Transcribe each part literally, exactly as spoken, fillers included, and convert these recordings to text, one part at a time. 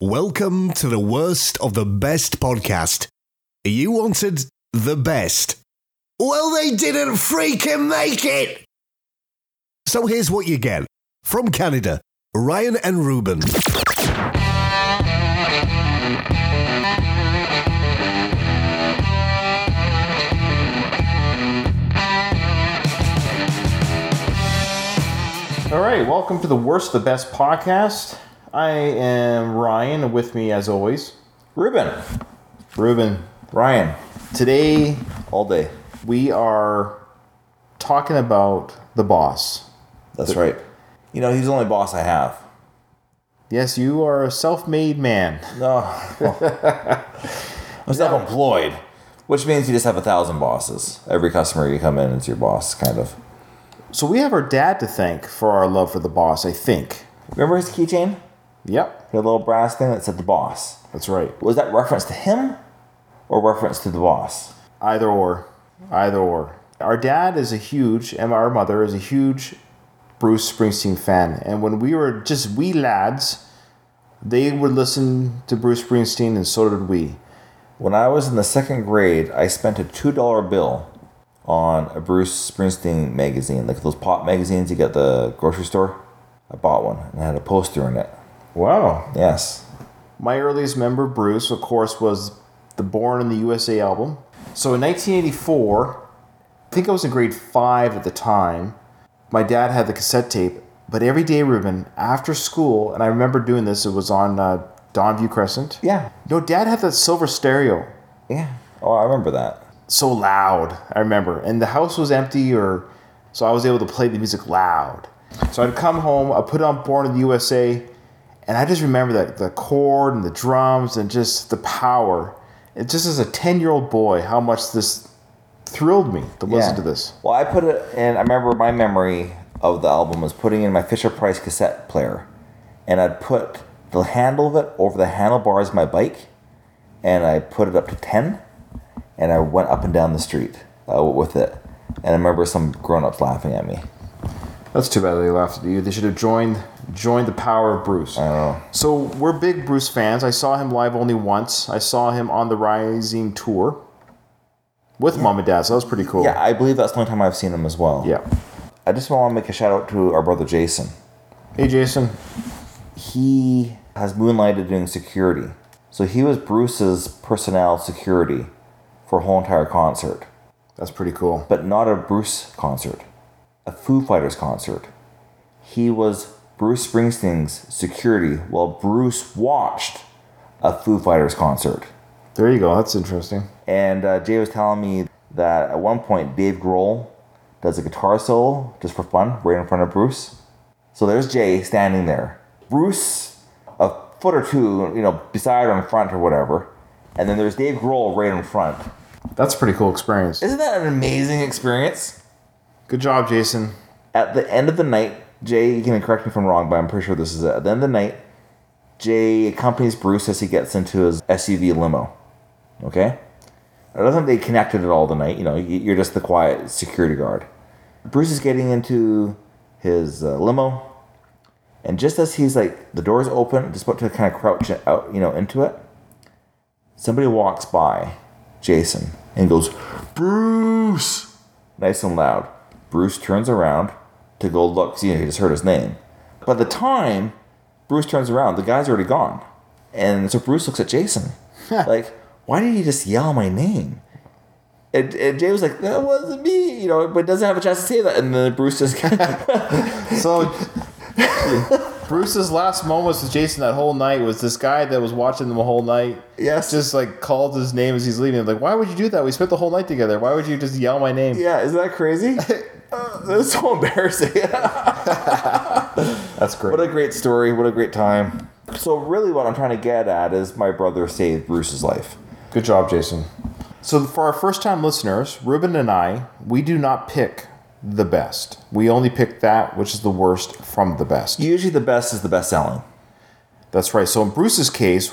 Welcome to the worst of the best podcast. You wanted the best. Well, they didn't freaking make it! So here's what you get. From Canada, Ryan and Ruben. All right, welcome to the Worst the Best podcast. I am Ryan, with me as always, Ruben. Ruben, Ryan, today, all day, we are talking about the boss. That's the, right. You know, he's the only boss I have. Yes, you are a self-made man. No. Well, I'm self-employed, which means you just have a thousand bosses. Every customer you come in is your boss, kind of. So we have our dad to thank for our love for the boss, I think. Remember his keychain? Yep. The little brass thing that said the boss. That's right. Was that reference to him or reference to the boss? Either or. Either or. Our dad is a huge, and our mother is a huge Bruce Springsteen fan. And when we were just wee lads, they would listen to Bruce Springsteen, and so did we. When I was in the second grade, I spent a two dollar bill on a Bruce Springsteen magazine, like those pop magazines you get at the grocery store. I bought one and I had a poster in it. Wow. Yes. My earliest memory of Bruce, of course, was the Born in the U S A album. So in nineteen eighty-four, I think I was in grade five at the time, my dad had the cassette tape, but every day, Ruben, after school, and I remember doing this, it was on uh, Donview Crescent. Yeah. No, Dad had that silver stereo. Yeah. Oh, I remember that. So loud, I remember. And the house was empty, or so I was able to play the music loud. So I'd come home, I'd put on Born in the U S A, and I just remember that the chord and the drums and just the power. It just as a ten-year-old boy, how much this thrilled me to listen yeah. to this. Well, I put it in, I remember my memory of the album was putting in my Fisher-Price cassette player, and I'd put the handle of it over the handlebars of my bike, and I put it up to ten. And I went up and down the street uh, with it. And I remember some grown-ups laughing at me. That's too bad they laughed at you. They should have joined joined the power of Bruce. I know. So we're big Bruce fans. I saw him live only once. I saw him on the Rising tour with yeah. Mom and Dad. So that was pretty cool. Yeah, I believe that's the only time I've seen him as well. Yeah. I just want to make a shout-out to our brother Jason. Hey, Jason. He has moonlighted doing security. So he was Bruce's personnel security for a whole entire concert. That's pretty cool. But not a Bruce concert. A Foo Fighters concert. He was Bruce Springsteen's security while Bruce watched a Foo Fighters concert. There you go. That's interesting. And uh, Jay was telling me that at one point Dave Grohl does a guitar solo just for fun right in front of Bruce. So there's Jay standing there. Bruce a foot or two, you know, beside or in front or whatever. And then there's Dave Grohl right in front. That's a pretty cool experience. Isn't that an amazing experience? Good job, Jason. At the end of the night, Jay, you can correct me if I'm wrong, but I'm pretty sure this is it. At the end of the night, Jay accompanies Bruce as he gets into his S U V limo. Okay? I don't think they connected at all tonight. You know, you're just the quiet security guard. Bruce is getting into his uh, limo. And just as he's like, the door's open, just about to kind of crouch out, you know, into it. Somebody walks by Jason and goes, Bruce! Nice and loud. Bruce turns around to go look. See, he just heard his name. By the time Bruce turns around, the guy's already gone. And so Bruce looks at Jason. Like, why did he just yell my name? And, and Jay was like, that wasn't me, you know, but doesn't have a chance to say that. And then Bruce just... so... Bruce's last moments with Jason that whole night was this guy that was watching them the whole night. Yes. Just like called his name as he's leaving. Like, why would you do that? We spent the whole night together. Why would you just yell my name? Yeah, isn't that crazy? uh, that's so embarrassing. That's great. What a great story. What a great time. So really what I'm trying to get at is my brother saved Bruce's life. Good job, Jason. So for our first time listeners, Ruben and I, we do not pick the best. We only pick that which is the worst from the best. Usually the best is the best selling. That's right. So in Bruce's case,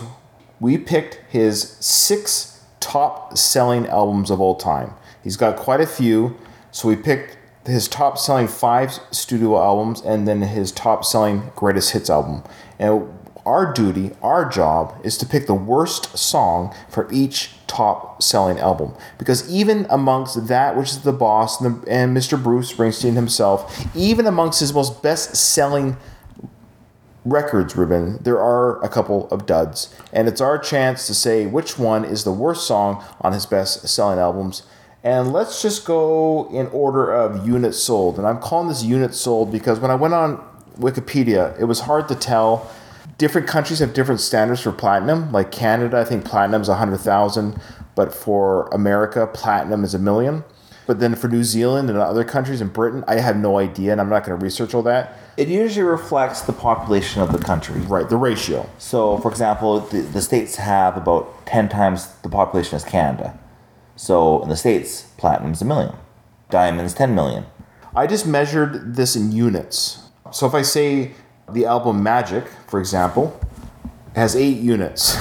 we picked his six top selling albums of all time. He's got quite a few. So we picked his top selling five studio albums and then his top selling greatest hits album. And Our duty, our job, is to pick the worst song for each top-selling album. Because even amongst that, which is the boss and, the, and Mister Bruce Springsteen himself, even amongst his most best-selling records, Ruben, there are a couple of duds. And it's our chance to say which one is the worst song on his best-selling albums. And let's just go in order of units sold. And I'm calling this units sold because when I went on Wikipedia, it was hard to tell. Different countries have different standards for platinum. Like Canada, I think platinum is one hundred thousand, but for America, platinum is a million. But then for New Zealand and other countries and Britain, I have no idea, and I'm not going to research all that. It usually reflects the population of the country. Right, the ratio. So, for example, the, the States have about ten times the population as Canada. So in the States, platinum is a million. Diamond's ten million. I just measured this in units. So if I say the album Magic, for example, has eight units.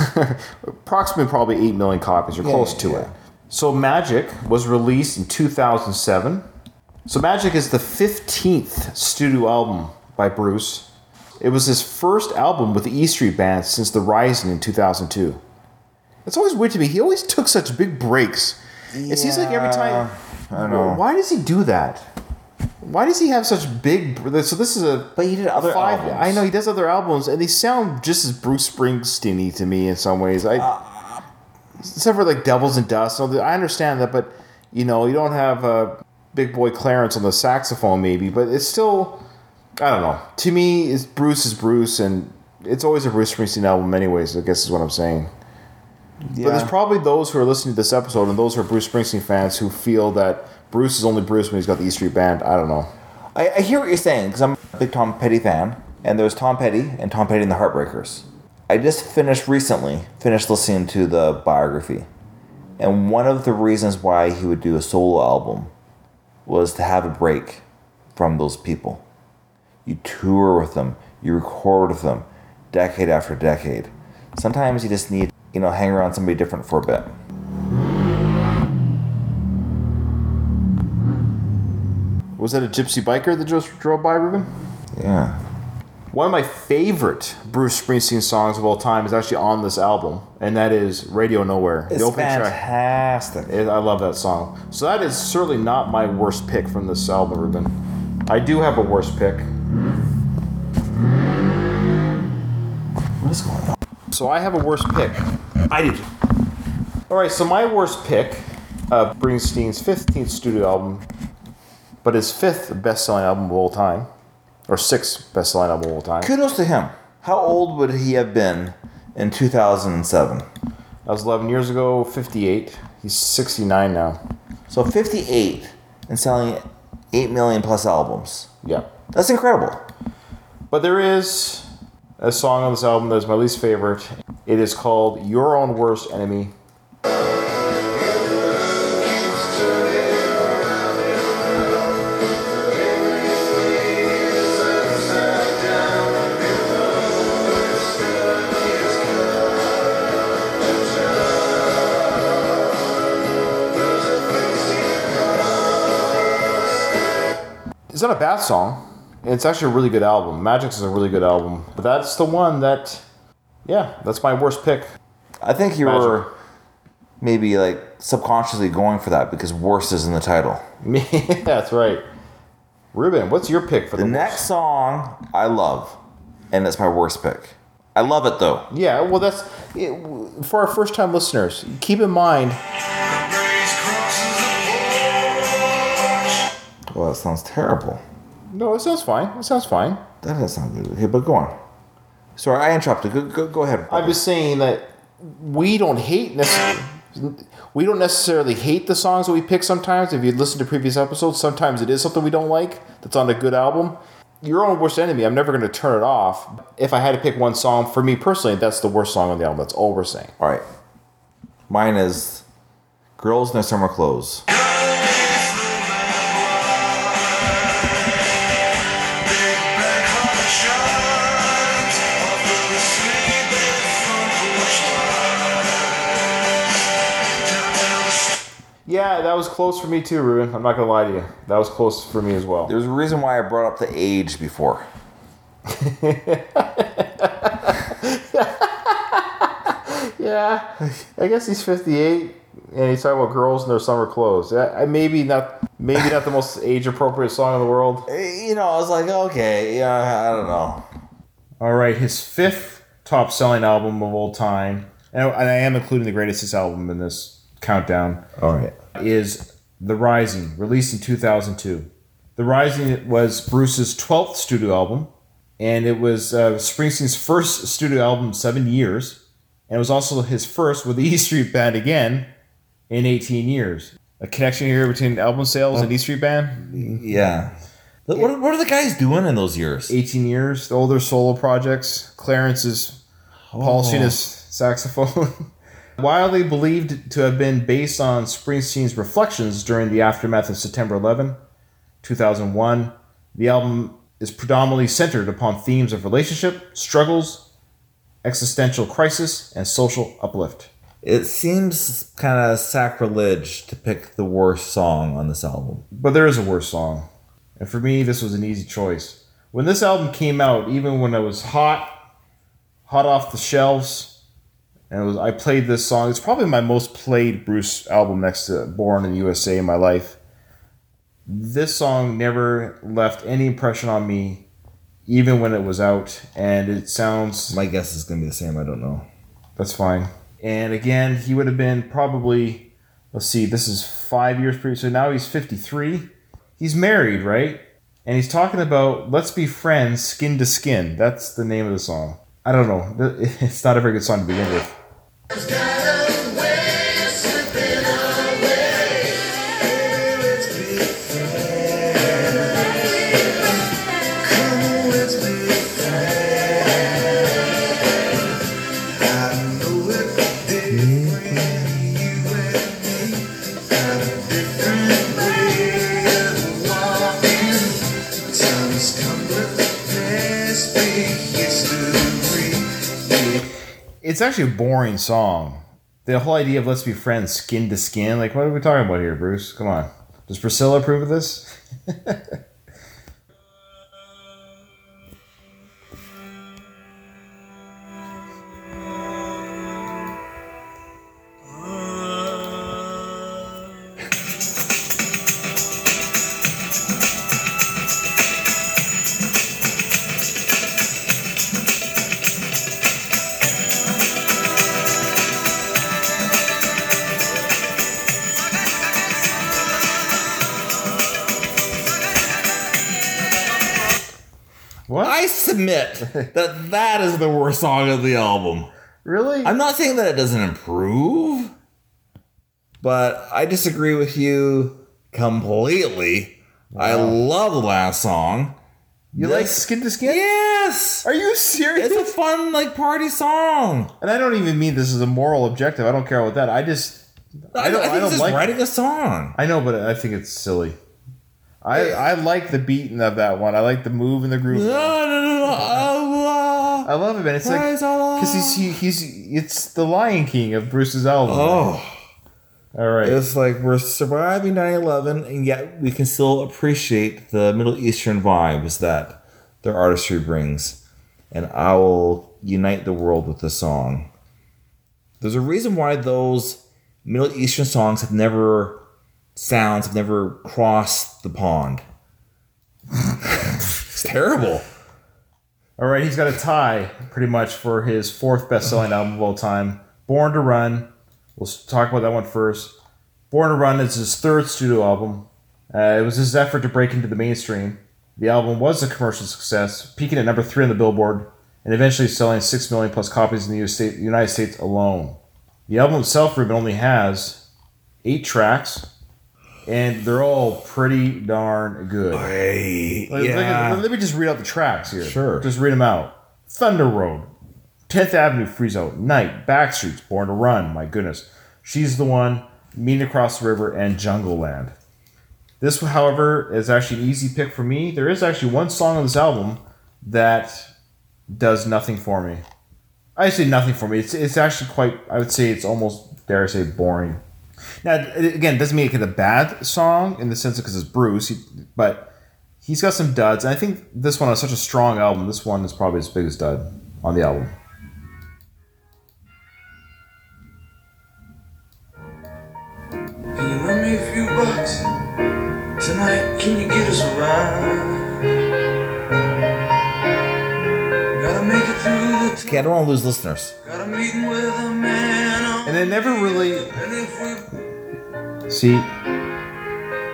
Approximately probably eight million copies or yeah, close to yeah. it. So Magic was released in two thousand seven. So Magic is the fifteenth studio album by Bruce. It was his first album with the E Street Band since The Rising in two thousand two. It's always weird to me. He always took such big breaks. Yeah, it seems like every time... I know. Why does he do that? Why does he have such big... So this is a... But he did other five, albums. I know, he does other albums, and they sound just as Bruce Springsteen-y to me in some ways. I, uh, except for, like, Devils and Dust. I understand that, but, you know, you don't have uh, Big Boy Clarence on the saxophone, maybe, but it's still... I don't know. To me, it's Bruce is Bruce, and it's always a Bruce Springsteen album anyways, I guess is what I'm saying. Yeah. But there's probably those who are listening to this episode and those who are Bruce Springsteen fans who feel that Bruce is only Bruce when he's got the E Street Band. I don't know. I, I hear what you're saying, because I'm a big Tom Petty fan, and there was Tom Petty and Tom Petty and the Heartbreakers. I just finished recently, finished listening to the biography, and one of the reasons why he would do a solo album was to have a break from those people. You tour with them, you record with them, decade after decade. Sometimes you just need, you know, hang around somebody different for a bit. Was that a gypsy biker that just drove by, Ruben? Yeah. One of my favorite Bruce Springsteen songs of all time is actually on this album, and that is Radio Nowhere. It's the opening fantastic. Track. It, I love that song. So that is certainly not my worst pick from this album, Ruben. I do have a worst pick. What is going on? So I have a worst pick. I did. All right, so my worst pick of Springsteen's fifteenth studio album, but his fifth best-selling album of all time, or sixth best-selling album of all time. Kudos to him. How old would he have been in two thousand seven? That was eleven years ago, fifty-eight. He's sixty-nine now. So fifty-eight and selling eight million plus albums. Yeah. That's incredible. But there is a song on this album that is my least favorite. It is called Your Own Worst Enemy. It's not a bad song. It's actually a really good album. Magic's is a really good album. But that's the one that, yeah, that's my worst pick. I think you Magic. Were maybe like subconsciously going for that because worst is in the title. Yeah, that's right. Ruben, what's your pick for the, the next worst? Song I love, and that's my worst pick. I love it though. Yeah, well that's, it, for our first time listeners, keep in mind... Well, that sounds terrible. No, it sounds fine. It sounds fine. That doesn't sound good. Okay, but go on. Sorry, I interrupted. Go, go, go ahead. I'm just saying that we don't hate necessarily... We don't necessarily hate the songs that we pick sometimes. If you listen to previous episodes, sometimes it is something we don't like that's on a good album. Your Own Worst Enemy, I'm never going to turn it off. If I had to pick one song, for me personally, that's the worst song on the album. That's all we're saying. All right. Mine is Girls in Summer Clothes. Yeah, that was close for me too, Ruben. I'm not going to lie to you. That was close for me as well. There's a reason why I brought up the age before. Yeah, I guess he's fifty-eight, and he's talking about girls in their summer clothes. I, I maybe not, maybe not the most age-appropriate song in the world. You know, I was like, okay, yeah, I don't know. All right, his fifth top-selling album of all time, and I am including the greatest hits album in this countdown. All right, is The Rising, released in two thousand two. The Rising was Bruce's twelfth studio album, and it was uh, Springsteen's first studio album in seven years. And it was also his first with the E Street Band again in eighteen years. A connection here between album sales oh. and E Street Band? Yeah. What, what are the guys doing in those years? eighteen years. All their solo projects. Clarence is oh. polishing his saxophone. Wildly believed to have been based on Springsteen's reflections during the aftermath of September eleventh, two thousand one. The album is predominantly centered upon themes of relationship, struggles, existential crisis, and social uplift. It seems kind of sacrilege to pick the worst song on this album. But there is a worse song. And for me, this was an easy choice. When this album came out, even when it was hot, hot off the shelves, and it was, I played this song. It's probably my most played Bruce album next to Born in the U S A in my life. This song never left any impression on me, even when it was out, and it sounds... My guess is going to be the same. I don't know. That's fine. And again, he would have been probably... Let's see. This is five years previous. So now he's fifty-three. He's married, right? And he's talking about Let's Be Friends, Skin to Skin. That's the name of the song. I don't know. It's not a very good song to begin with. It's actually a boring song. The whole idea of Let's Be Friends, Skin to Skin. Like, what are we talking about here, Bruce? Come on. Does Priscilla approve of this? That that is the worst song of the album. Really? I'm not saying that it doesn't improve, but I disagree with you completely. Wow. I love the last song. You this, like Skin to Skin? Yes! Are you serious? It's a fun, like, party song. And I don't even mean this is a moral objective. I don't care about that. I just... I, I don't, I think I don't it's just like writing it. a song. I know, but I think it's silly. I, yeah. I like the beating of that one. I like the move and the groove. No, no, no, no. Allah, I love it, man. It's like because he's he, he's it's the Lion King of Bruce's album. Oh, all right. It's like we're surviving nine eleven, and yet we can still appreciate the Middle Eastern vibes that their artistry brings. And I will unite the world with this song. There's a reason why those Middle Eastern songs have never. Sounds have never crossed the pond. It's terrible. All right, he's got a tie pretty much for his fourth best-selling album of all time, Born to Run. We'll talk about that one first. Born to Run is his third studio album. Uh, it was his effort to break into the mainstream. The album was a commercial success, peaking at number three on the Billboard and eventually selling six million plus copies in the United States alone. The album itself, Ruben, only has eight tracks. And they're all pretty darn good. Hey, let, yeah. let, let me just read out the tracks here. Sure. Just read them out. Thunder Road, tenth Avenue, Freeze Out, Night, Backstreets, Born to Run, my goodness. She's the One, Meeting Across the River, and Jungle Land. This, however, is actually an easy pick for me. There is actually one song on this album that does nothing for me. I say nothing for me. It's, it's actually quite, I would say it's almost, dare I say, boring. Now, again, it doesn't make it a bad song in the sense of because it's Bruce, he, but he's got some duds. And I think this one is such a strong album. This one is probably his biggest dud on the album. run me a few bucks tonight. Can you get us a ride? Gotta make it through the. T- okay, I don't want to lose listeners. Got a meeting with a man. And it never really. We... See.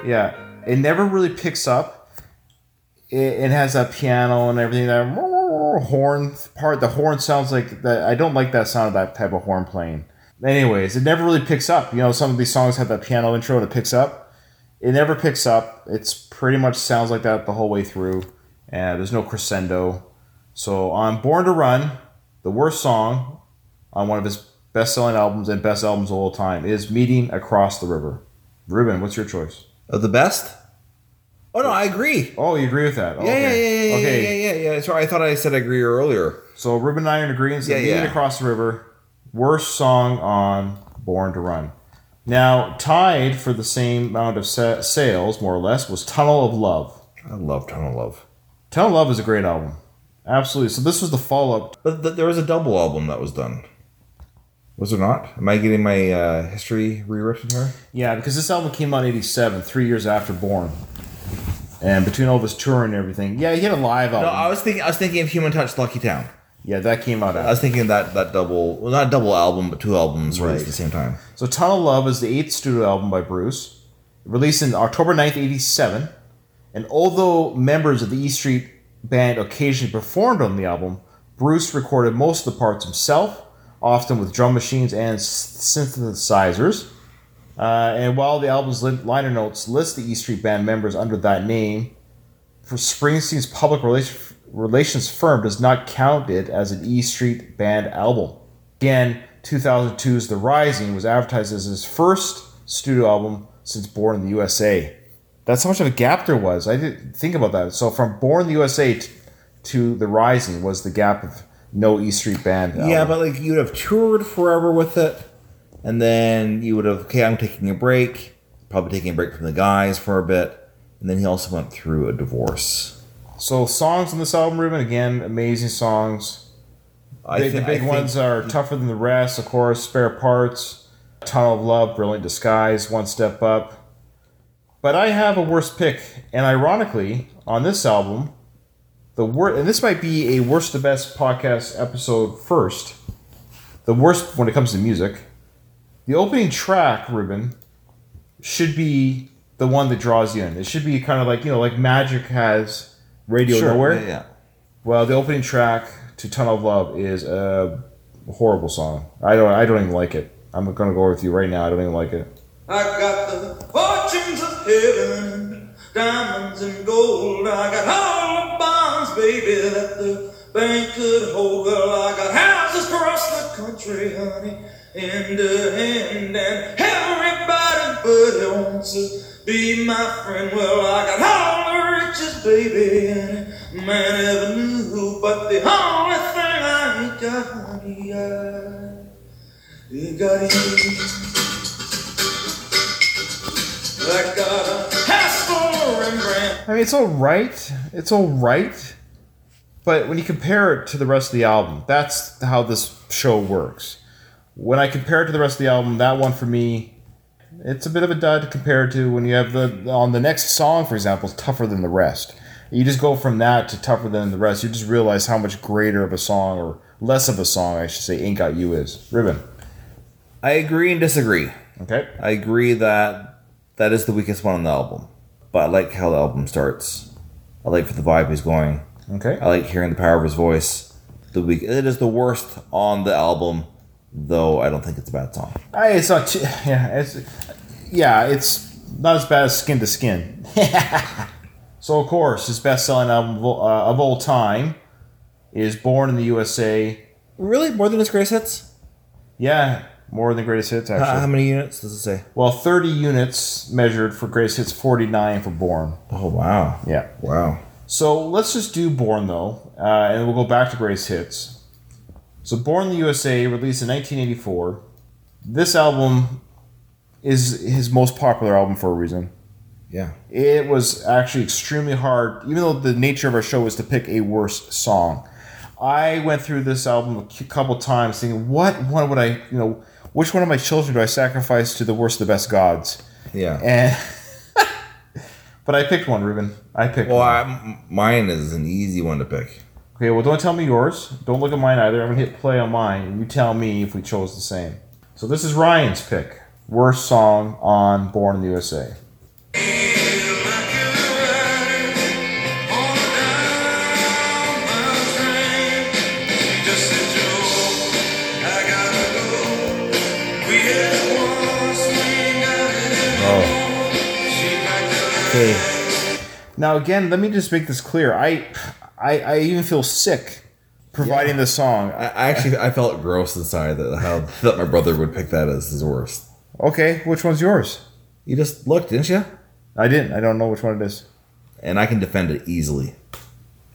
Yeah, it never really picks up. It, it has that piano and everything that horn part. The horn sounds like that. I don't like that sound of that type of horn playing. Anyways, it never really picks up. You know, some of these songs have that piano intro that picks up. It never picks up. It's pretty much sounds like that the whole way through. And there's no crescendo. So on Born to Run, the worst song on one of his best-selling albums and best albums of all time is Meeting Across the River. Ruben, what's your choice? Of the best? Oh, no, I agree. Oh, you agree with that? Oh, yeah, okay. yeah, yeah, yeah, okay. yeah, yeah, yeah, yeah. Sorry, I thought I said I agree earlier. So Ruben and I are in agreement. So yeah, Meeting yeah. Across the River. Worst song on Born to Run. Now, tied for the same amount of sa- sales, more or less, was Tunnel of Love. I love Tunnel of Love. Tunnel of Love is a great album. Absolutely. So this was the follow-up. But th- there was a double album that was done. Was there not? Am I getting my uh, history re-ripped in here? Yeah, because this album came out in eighty-seven, three years after Born. And between all of his touring and everything. Yeah, he had a live album. No, I was thinking, I was thinking of Human Touch, Lucky Town. Yeah, that came out after. I was thinking that that double, well, not double album, but two albums right. released at the same time. So Tunnel of Love is the eighth studio album by Bruce, released on October ninth, eighty-seven. And although members of the E Street Band occasionally performed on the album, Bruce recorded most of the parts himself, often with drum machines and synthesizers. Uh, and while the album's liner notes list the E Street Band members under that name, for Springsteen's public relations... Relations firm does not count it as an E Street Band album. Again, two thousand two's The Rising was advertised as his first studio album since Born in the U S A. That's how much of a gap there was. I didn't think about that. So from Born in the U S A t- to The Rising was the gap of no E Street Band album. Yeah, but like you'd have toured forever with it, and then you would have, okay, I'm taking a break, probably taking a break from the guys for a bit, and then he also went through a divorce. So songs on this album, Ruben, again, amazing songs. I the, think, the big I ones are th- Tougher Than The Rest, of course, Spare Parts, Tunnel of Love, Brilliant Disguise, One Step Up. But I have a worse pick, and ironically, on this album, the worst, and this might be a worst to best podcast episode first, the worst when it comes to music, the opening track, Ruben, should be the one that draws you in. It should be kind of like, you know, like Magic has... Radio sure, Nowhere? Yeah, yeah. Well, the opening track to Tunnel of Love is a horrible song. I don't I don't even like it. I'm going to go with you right now. I don't even like it. I got the fortunes of heaven, diamonds and gold. I got all the bonds, baby, that the bank could hold. Well, I got houses across the country, honey, end to end. And everybody but wants to be my friend. Well, I got all baby, man ever knew, but the only thing I ain't got, honey, I ain't got you. I got a house for Rembrandt. I mean, it's all right. It's all right. But when you compare it to the rest of the album, that's how this show works. When I compare it to the rest of the album, that one for me... It's a bit of a dud compared to when you have the on the next song, for example, Tougher Than The Rest. You just go from that to Tougher Than The Rest. You just realize how much greater of a song, or less of a song, I should say, Ain't Got You is. Ruben. I agree and disagree. Okay. I agree that that is the weakest one on the album. But I like how the album starts. I like for the vibe he's going. Okay. I like hearing the power of his voice. The weak, it is the worst on the album. Though I don't think it's a bad song. I, it's not. Too, yeah, it's yeah, it's not as bad as Skin to Skin. So of course, his best-selling album of, uh, of all time is Born in the U S A. Really, more than his greatest hits? Yeah, more than greatest hits. Actually, how, how many units does it say? Well, thirty units measured for greatest hits, forty-nine for Born. Oh wow! Yeah, wow. So let's just do Born though, uh, and we'll go back to greatest hits. So Born in the U S A, released in nineteen eighty-four. This album is his most popular album for a reason. Yeah. It was actually extremely hard, even though the nature of our show was to pick a worse song. I went through this album a couple times thinking, what one would I, you know, which one of my children do I sacrifice to the worst of the best gods? Yeah. And but I picked one, Ruben. I picked well, one. Well, mine is an easy one to pick. Okay, well, don't tell me yours. Don't look at mine either. I'm going to hit play on mine, and you tell me if we chose the same. So this is Ryan's pick. Worst song on Born in the U S A. Now again, let me just make this clear. I, I, I even feel sick providing yeah. this song. I, I actually I felt gross inside that how that my brother would pick that as his worst. Okay, which one's yours? You just looked, didn't you? I didn't. I don't know which one it is. And I can defend it easily.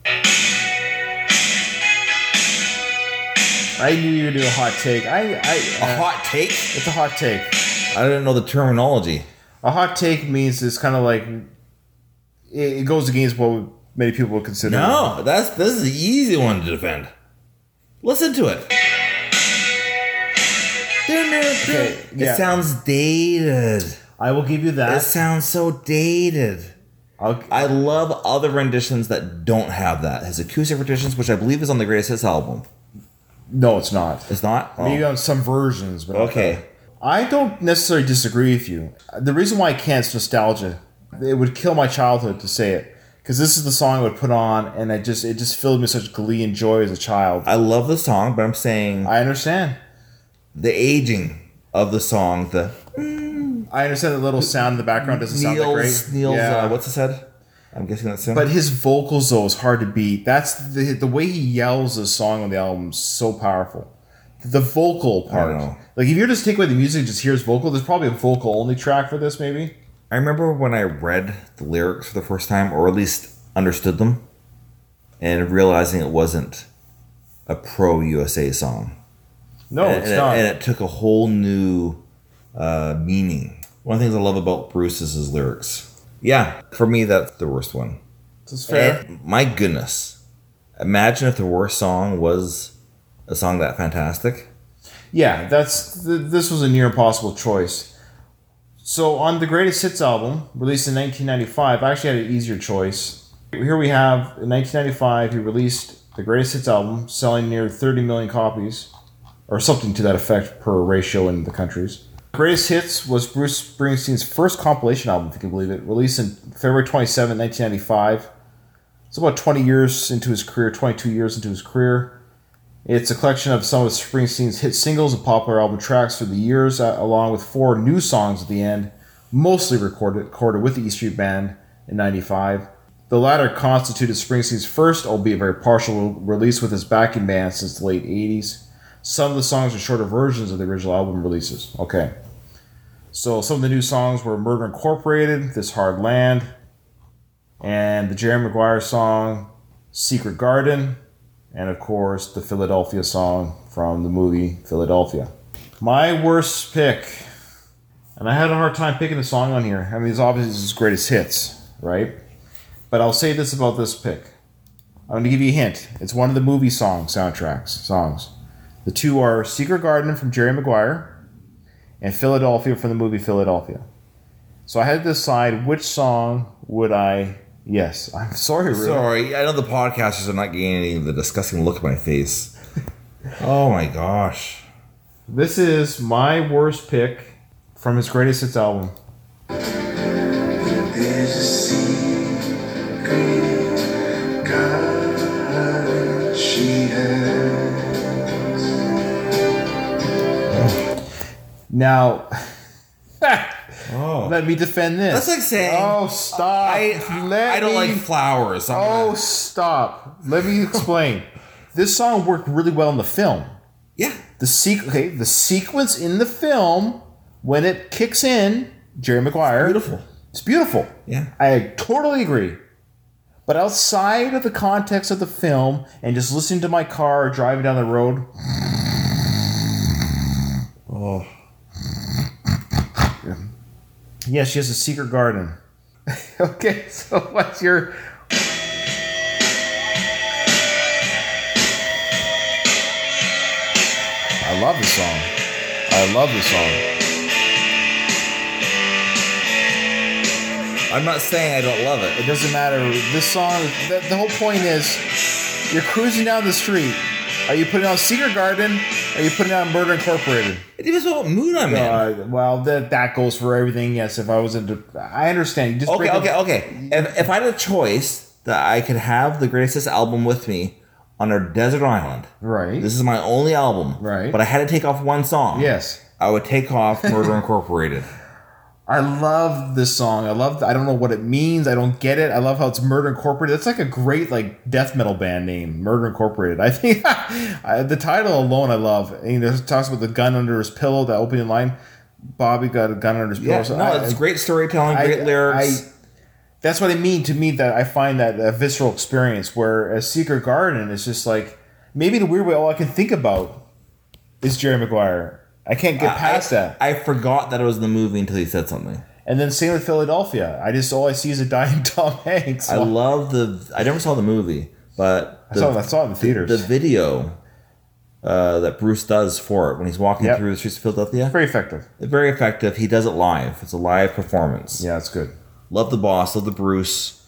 I knew you would do a hot take. I, I uh, a hot take? It's a hot take. I didn't know the terminology. A hot take means it's kind of like. It goes against what many people would consider. No, that's this is an easy one to defend. Listen to it. Okay, it yeah. sounds dated. I will give you that. It sounds so dated. I'll, I love other renditions that don't have that. His acoustic renditions, which I believe is on the Greatest Hits album. No, it's not. It's not? Oh. Maybe on some versions. But okay. I don't necessarily disagree with you. The reason why I can't is nostalgia. It would kill my childhood to say it, because this is the song I would put on, and it just it just filled me with such glee and joy as a child. I love the song, but I'm saying I understand the aging of the song. The mm, I understand the little sound in the background doesn't Neil's, sound that great. Neil's, yeah. uh, what's his head? I'm guessing that's him. But his vocals though is hard to beat. That's the the way he yells the song on the album is so powerful. The vocal part, I don't know. Like if you're just take away the music, and just hear his vocal. There's probably a vocal only track for this, maybe. I remember when I read the lyrics for the first time, or at least understood them, and realizing it wasn't a pro-U S A song. No, and, it's and not. It, and it took a whole new uh, meaning. One of the things I love about Bruce is his lyrics. Yeah, for me, that's the worst one. That's fair. And my goodness. Imagine if the worst song was a song that fantastic. Yeah, that's th- this was a near impossible choice. So on the Greatest Hits album, released in nineteen ninety-five, I actually had an easier choice. Here we have, in nineteen ninety-five, he released the Greatest Hits album, selling near thirty million copies, or something to that effect per ratio in the countries. Greatest Hits was Bruce Springsteen's first compilation album, if you can believe it, released in February twenty-seventh, nineteen ninety-five. It's about twenty years into his career, twenty-two years into his career. It's a collection of some of Springsteen's hit singles and popular album tracks through the years, uh, along with four new songs at the end, mostly recorded, recorded with the E Street Band in ninety-five. The latter constituted Springsteen's first, albeit very partial, release with his backing band since the late eighties. Some of the songs are shorter versions of the original album releases. Okay. So some of the new songs were Murder Incorporated, This Hard Land, and the Jerry Maguire song, Secret Garden, and, of course, the Philadelphia song from the movie Philadelphia. My worst pick, and I had a hard time picking a song on here. I mean, it's obviously his greatest hits, right? But I'll say this about this pick. I'm going to give you a hint. It's one of the movie song soundtracks, songs. The two are Secret Garden from Jerry Maguire and Philadelphia from the movie Philadelphia. So I had to decide which song would I... Yes, I'm sorry, Ruben. Sorry, I know the podcasters are not getting any of the disgusting look at my face. Oh my gosh. This is my worst pick from his Greatest Hits album. Now... Oh. Let me defend this. That's like saying... Oh, stop. I, I, Let I don't me, like flowers. I'm oh, gonna... stop. Let me explain. This song worked really well in the film. Yeah. The sequ- okay, the sequence in the film, when it kicks in, Jerry Maguire... It's beautiful. It's beautiful. Yeah. I totally agree. But outside of the context of the film, and just listening to my car driving down the road... Oh... Yes, she has a secret garden. Okay, so what's your... I love this song. I love this song. I'm not saying I don't love it. It doesn't matter. This song, the, the whole point is you're cruising down the street. Are you putting on Secret Garden? Or are you putting on Murder Incorporated? It depends on what mood I'm in. Uh, well, that that goes for everything. Yes, if I was in, I understand. You just okay, okay, up. okay. If if I had a choice that I could have the greatest album with me on a desert island, right? This is my only album, right? But I had to take off one song. Yes, I would take off Murder Incorporated. I love this song. I love. I don't know what it means. I don't get it. I love how it's Murder Incorporated. That's like a great like death metal band name, Murder Incorporated. I think I, the title alone I love. And, you know, it talks about the gun under his pillow. The opening line, Bobby got a gun under his pillow. Yeah, so no, I, it's great storytelling, I, great lyrics. I, I, that's what I mean to me. That I find that a visceral experience. Where a Secret Garden is just like maybe in a weird way. All I can think about is Jerry Maguire. I can't get past I, that. I forgot that it was in the movie until he said something. And then same with Philadelphia. I just all I see is a dying Tom Hanks. I love the. I never saw the movie, but the, I, saw, I saw it in the theaters. The, the video uh, that Bruce does for it when he's walking yep. through the streets of Philadelphia. Very effective. Very effective. He does it live. It's a live performance. Yeah, it's good. Love the boss. Love the Bruce.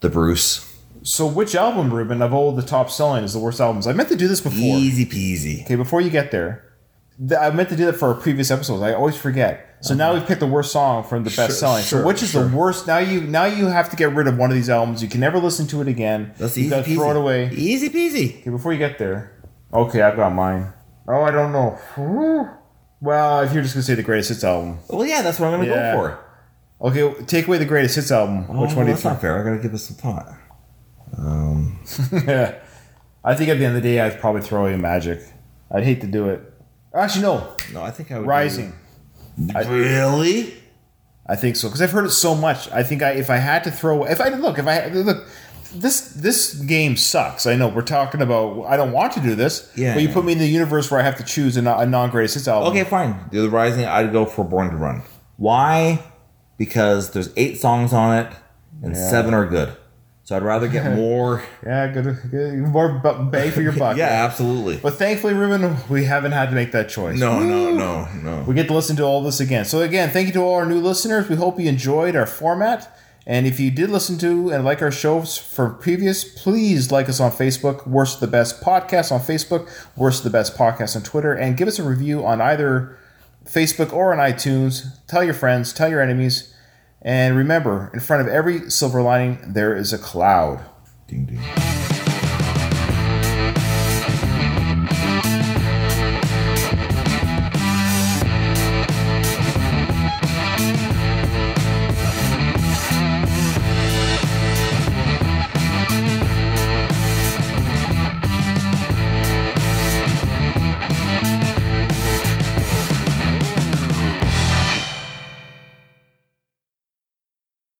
The Bruce. So which album, Ruben, of all the top selling is the worst albums? I meant to do this before. Easy peasy. Okay, before you get there. I meant to do that for our previous episodes. I always forget. So okay. Now we've picked the worst song from the sure, best selling. Sure, so which is sure. the worst? Now you now you have to get rid of one of these albums. You can never listen to it again. That's you easy gotta peasy. Throw it away. Easy peasy. Okay, before you get there. Okay, I've got mine. Oh, I don't know. Well, if you're just gonna say the greatest hits album. Well, yeah, that's what I'm gonna yeah. go for. Okay, take away the greatest hits album. Oh, which one well, do you? That's think? Not fair. I gotta give this some thought. Um. yeah. I think at the end of the day, I'd probably throw away Magic. I'd hate to do it. Actually, no. No, I think I would. Rising. I, really? I think so because I've heard it so much. I think I, if I had to throw, if I look, if I look, this this game sucks. I know we're talking about. I don't want to do this. Yeah. But you yeah. put me in the universe where I have to choose a, a non-greatest hits album. Okay, fine. Do the Rising. I'd go for Born to Run. Why? Because there's eight songs on it, and yeah. seven are good. So I'd rather get more... yeah, good, good, more bang for your buck. yeah, yeah, absolutely. But thankfully, Ruben, we haven't had to make that choice. No, Woo! no, no, no. We get to listen to all this again. So again, thank you to all our new listeners. We hope you enjoyed our format. And if you did listen to and like our shows from previous, please like us on Facebook. Worst the Best Podcast on Facebook. Worst the Best Podcast on Twitter. And give us a review on either Facebook or on iTunes. Tell your friends. Tell your enemies. And remember, in front of every silver lining, there is a cloud. Ding, ding.